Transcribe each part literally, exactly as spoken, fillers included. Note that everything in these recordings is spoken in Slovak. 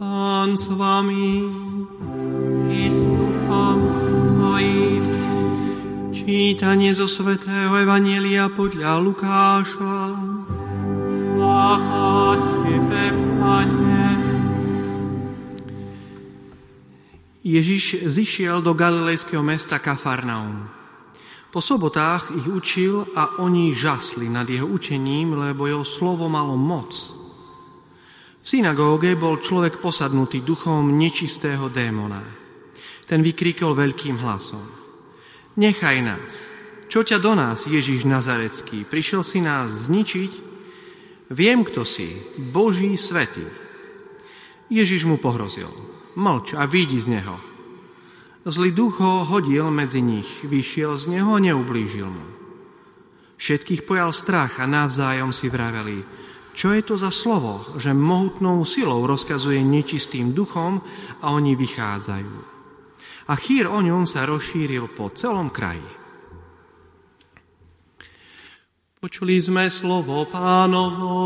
Pán s vami. Čítanie zo svätého Evanjelia podľa Lukáša. Sláva Tebe, Pane. Ježiš zišiel do galilejského mesta Kafarnaum. Po sobotách ich učil a oni žasli nad jeho učením, lebo jeho slovo malo moc. V synagóge bol človek posadnutý duchom nečistého démona. Ten vykríkol veľkým hlasom: Nechaj nás! Čo ťa do nás, Ježiš Nazarecký? Prišiel si nás zničiť? Viem, kto si, Boží svätý. Ježiš mu pohrozil: Mlč a vyjdi z neho. Zlý duch ho hodil medzi nich, vyšiel z neho, neublížil mu. Všetkých pojal strach a navzájom si vraveli: Čo je to za slovo, že mohutnou silou rozkazuje nečistým duchom a oni vychádzajú? A chýr o ňom sa rozšíril po celom kraji. Počuli sme slovo Pánovo.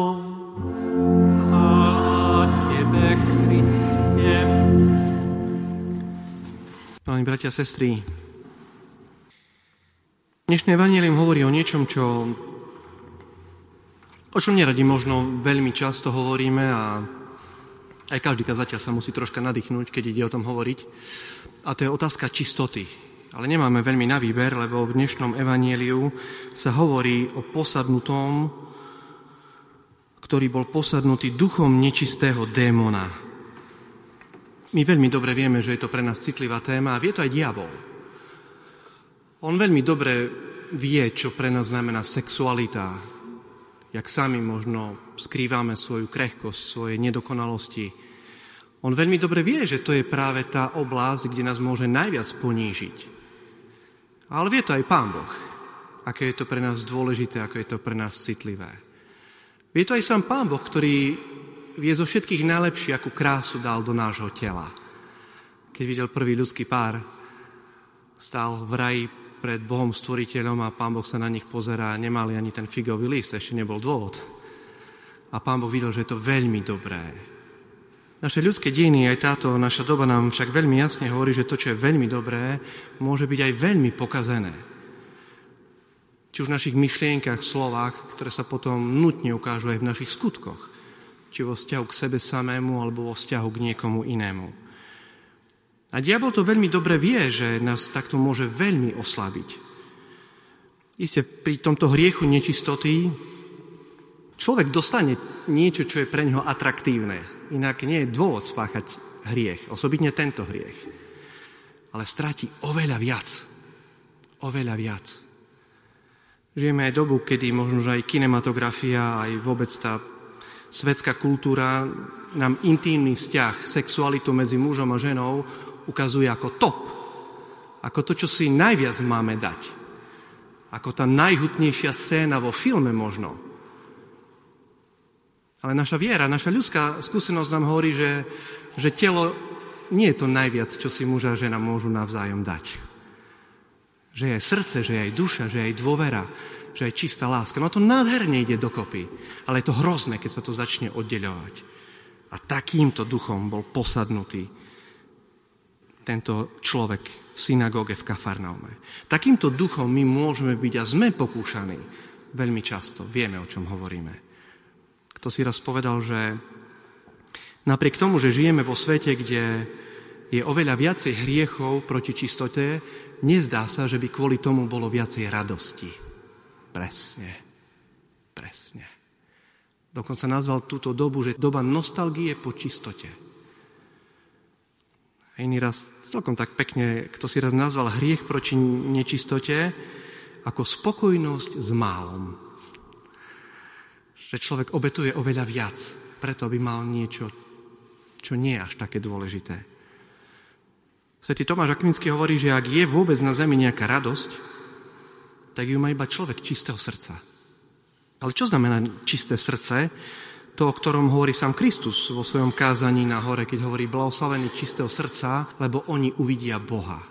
Chvála Tebe, Kriste. Páni bratia a sestry, dnešné evanjelium hovorí o niečom, čo o čom neradi možno veľmi často hovoríme a aj každý kazateľ sa musí troška nadýchnúť, keď ide o tom hovoriť. A to je otázka čistoty. Ale nemáme veľmi na výber, lebo v dnešnom evanjeliu sa hovorí o posadnutom, ktorý bol posadnutý duchom nečistého démona. My veľmi dobre vieme, že je to pre nás citlivá téma a vie to aj diabol. On veľmi dobre vie, čo pre nás znamená sexualita, jak sami možno skrývame svoju krehkosť, svoje nedokonalosti. On veľmi dobre vie, že to je práve tá oblasť, kde nás môže najviac ponížiť. Ale vie to aj Pán Boh, aké je to pre nás dôležité, ako je to pre nás citlivé. Vie to aj sám Pán Boh, ktorý vie zo všetkých najlepšie, akú krásu dal do nášho tela. Keď videl prvý ľudský pár, stál v raji pred Bohom Stvoriteľom a Pán Boh sa na nich pozerá, nemali ani ten figový list, ešte nebol dôvod. A Pán Boh videl, že je to veľmi dobré. Naše ľudské dejiny, aj táto naša doba nám však veľmi jasne hovorí, že to, čo je veľmi dobré, môže byť aj veľmi pokazené. Či už v našich myšlienkach, slovách, ktoré sa potom nutne ukážu aj v našich skutkoch. Či vo vzťahu k sebe samému, alebo vo vzťahu k niekomu inému. A diabol to veľmi dobre vie, že nás takto môže veľmi oslabiť. Isté, pri tomto hriechu nečistoty človek dostane niečo, čo je pre neho atraktívne. Inak nie je dôvod spáchať hriech, osobitne tento hriech. Ale stratí oveľa viac. Oveľa viac. Žijeme aj dobu, kedy možno aj kinematografia, aj vôbec tá svetská kultúra nám intímny vzťah, sexualitu medzi mužom a ženou ukazuje ako top, ako to, čo si najviac máme dať, ako tá najhutnejšia scéna vo filme možno. Ale naša viera, naša ľudská skúsenosť nám hovorí, že, že telo nie je to najviac, čo si muž a žena môžu navzájom dať. Že je aj srdce, že je aj duša, že je aj dôvera, že je aj čistá láska. No to nádherne ide dokopy, ale je to hrozné, keď sa to začne oddeľovať. A takýmto duchom bol posadnutý tento človek v synagóge v Kafarnaume. Takýmto duchom my môžeme byť a sme pokúšaní. Veľmi často vieme, o čom hovoríme. Kto si raz povedal, že napriek tomu, že žijeme vo svete, kde je oveľa viacej hriechov proti čistote, nezdá sa, že by kvôli tomu bolo viacej radosti. Presne. Presne. Dokonca nazval túto dobu, že doba nostalgie po čistote. A iný raz, celkom tak pekne, kto si raz nazval hriech proti nečistote, ako spokojnosť s málom. Že človek obetuje oveľa viac, preto aby mal niečo, čo nie je až také dôležité. Svätý Tomáš Akminsky hovorí, že ak je vôbec na zemi nejaká radosť, tak ju má iba človek čistého srdca. Ale čo znamená čisté srdce? To, o ktorom hovorí sám Kristus vo svojom kázaní na hore, keď hovorí blahoslavení čistého srdca, lebo oni uvidia Boha.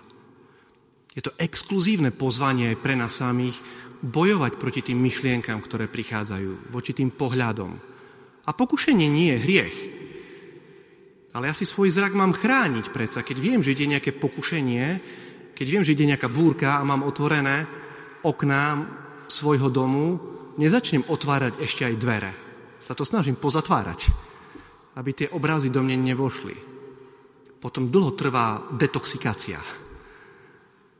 Je to exkluzívne pozvanie aj pre nás samých bojovať proti tým myšlienkam, ktoré prichádzajú, voči tým pohľadom. A pokušenie nie je hriech. Ale ja si svoj zrak mám chrániť predsa, keď viem, že ide nejaké pokušenie, keď viem, že ide nejaká búrka a mám otvorené okná svojho domu, nezačnem otvárať ešte aj dvere. Sa to snažím pozatvárať, aby tie obrazy do mne nevošli. Potom dlho trvá detoxikácia.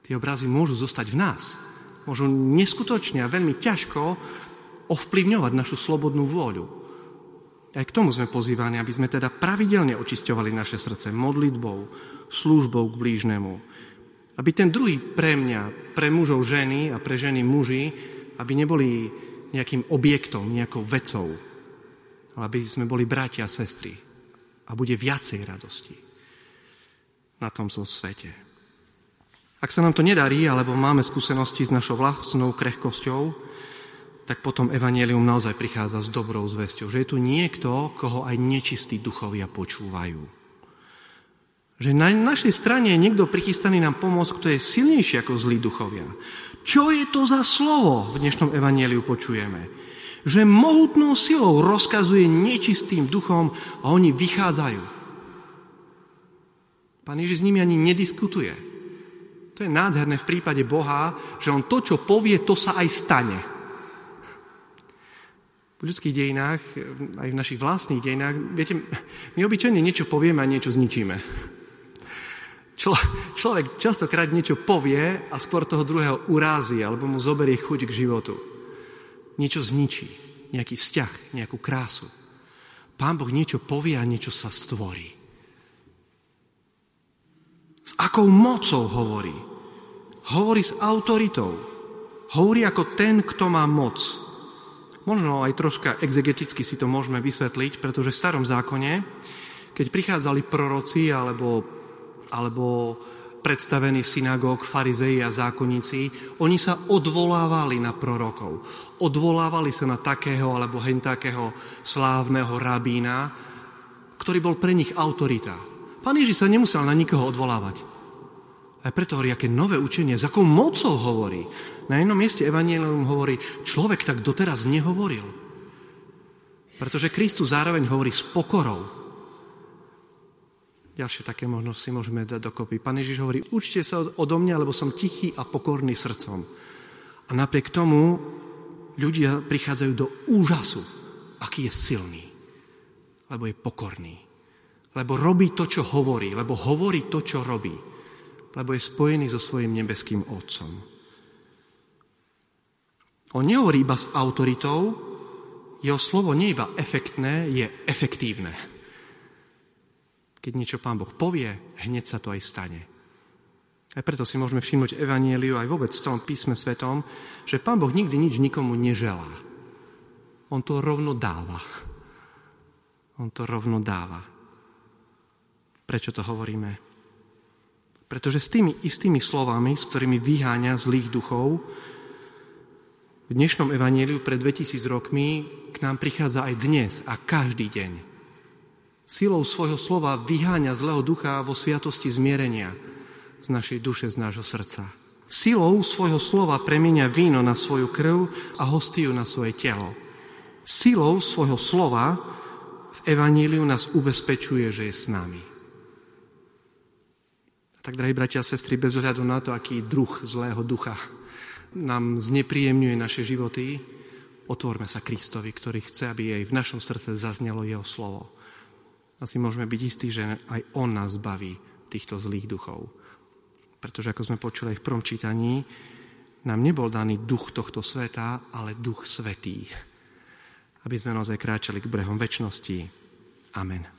Tie obrazy môžu zostať v nás. Môžu neskutočne a veľmi ťažko ovplyvňovať našu slobodnú vôľu. Aj k tomu sme pozývaní, aby sme teda pravidelne očisťovali naše srdce modlitbou, službou k blížnemu. Aby ten druhý pre mňa, pre mužov ženy a pre ženy muži, aby neboli nejakým objektom, nejakou vecou, ale aby sme boli bratia a sestry. A bude viacej radosti na tomto svete. Ak sa nám to nedarí, alebo máme skúsenosti s našou vlastnou krehkosťou, tak potom evanjelium naozaj prichádza s dobrou zvesťou, že je tu niekto, koho aj nečistí duchovia počúvajú. Že na našej strane je niekto prichystaný nám pomôcť, kto je silnejší ako zlí duchovia. Čo je to za slovo v dnešnom evanjeliu počujeme? Že mohutnou silou rozkazuje nečistým duchom a oni vychádzajú. Pán Ježiš s nimi ani nediskutuje. To je nádherné v prípade Boha, že on to, čo povie, to sa aj stane. V ľudských dejinách, aj v našich vlastných dejinách, viete, my obyčajne niečo povieme a niečo zničíme. Člo, človek častokrát niečo povie a skôr toho druhého urázi alebo mu zoberie chuť k životu. Niečo zničí, nejaký vzťah, nejakú krásu. Pán Boh niečo povie a niečo sa stvorí. S akou mocou hovorí? Hovorí s autoritou. Hovorí ako ten, kto má moc. Možno aj troška exegeticky si to môžeme vysvetliť, pretože v starom zákone, keď prichádzali proroci alebo, alebo predstavení synagóg, farizei a zákonníci, oni sa odvolávali na prorokov. Odvolávali sa na takého alebo hentakého slávneho rabína, ktorý bol pre nich autorita. Pán Ježiš sa nemusel na nikoho odvolávať. A preto hovorí, aké nové učenie, s akou mocou hovorí. Na jednom mieste evanjelium hovorí, človek tak doteraz nehovoril. Pretože Kristus zároveň hovorí s pokorou. Ďalšie také možnosti si môžeme dať dokopy. Pán Ježiš hovorí, učte sa odo mňa, lebo som tichý a pokorný srdcom. A napriek tomu ľudia prichádzajú do úžasu, aký je silný, lebo je pokorný. Lebo robí to, čo hovorí, lebo hovorí to, čo robí. Lebo je spojený so svojím nebeským Otcom. On nehovorí iba s autoritou, jeho slovo nie iba efektné, je efektívne. Keď niečo Pán Boh povie, hneď sa to aj stane. Aj preto si môžeme všimnúť evanjeliu aj vôbec v celom písme svetom, že Pán Boh nikdy nič nikomu neželá. On to rovno dáva. On to rovno dáva. Prečo to hovoríme? Pretože s tými istými slovami, s ktorými vyháňa zlých duchov, v dnešnom evanjeliu pred dvetisíc rokmi k nám prichádza aj dnes a každý deň. Silou svojho slova vyháňa zlého ducha vo sviatosti zmierenia z našej duše, z nášho srdca. Silou svojho slova premieňa víno na svoju krv a hostiu na svoje telo. Silou svojho slova v evanjeliu nás ubezpečuje, že je s nami. Tak, drahí bratia a sestry, bez ohľadu na to, aký druh zlého ducha nám znepríjemňuje naše životy, otvorme sa Kristovi, ktorý chce, aby jej v našom srdce zaznelo jeho slovo. Asi môžeme byť istí, že aj on nás baví týchto zlých duchov. Pretože, ako sme počuli aj v prvom čítaní, nám nebol daný duch tohto sveta, ale duch svätý. Aby sme naozaj kráčali k brehom večnosti. Amen.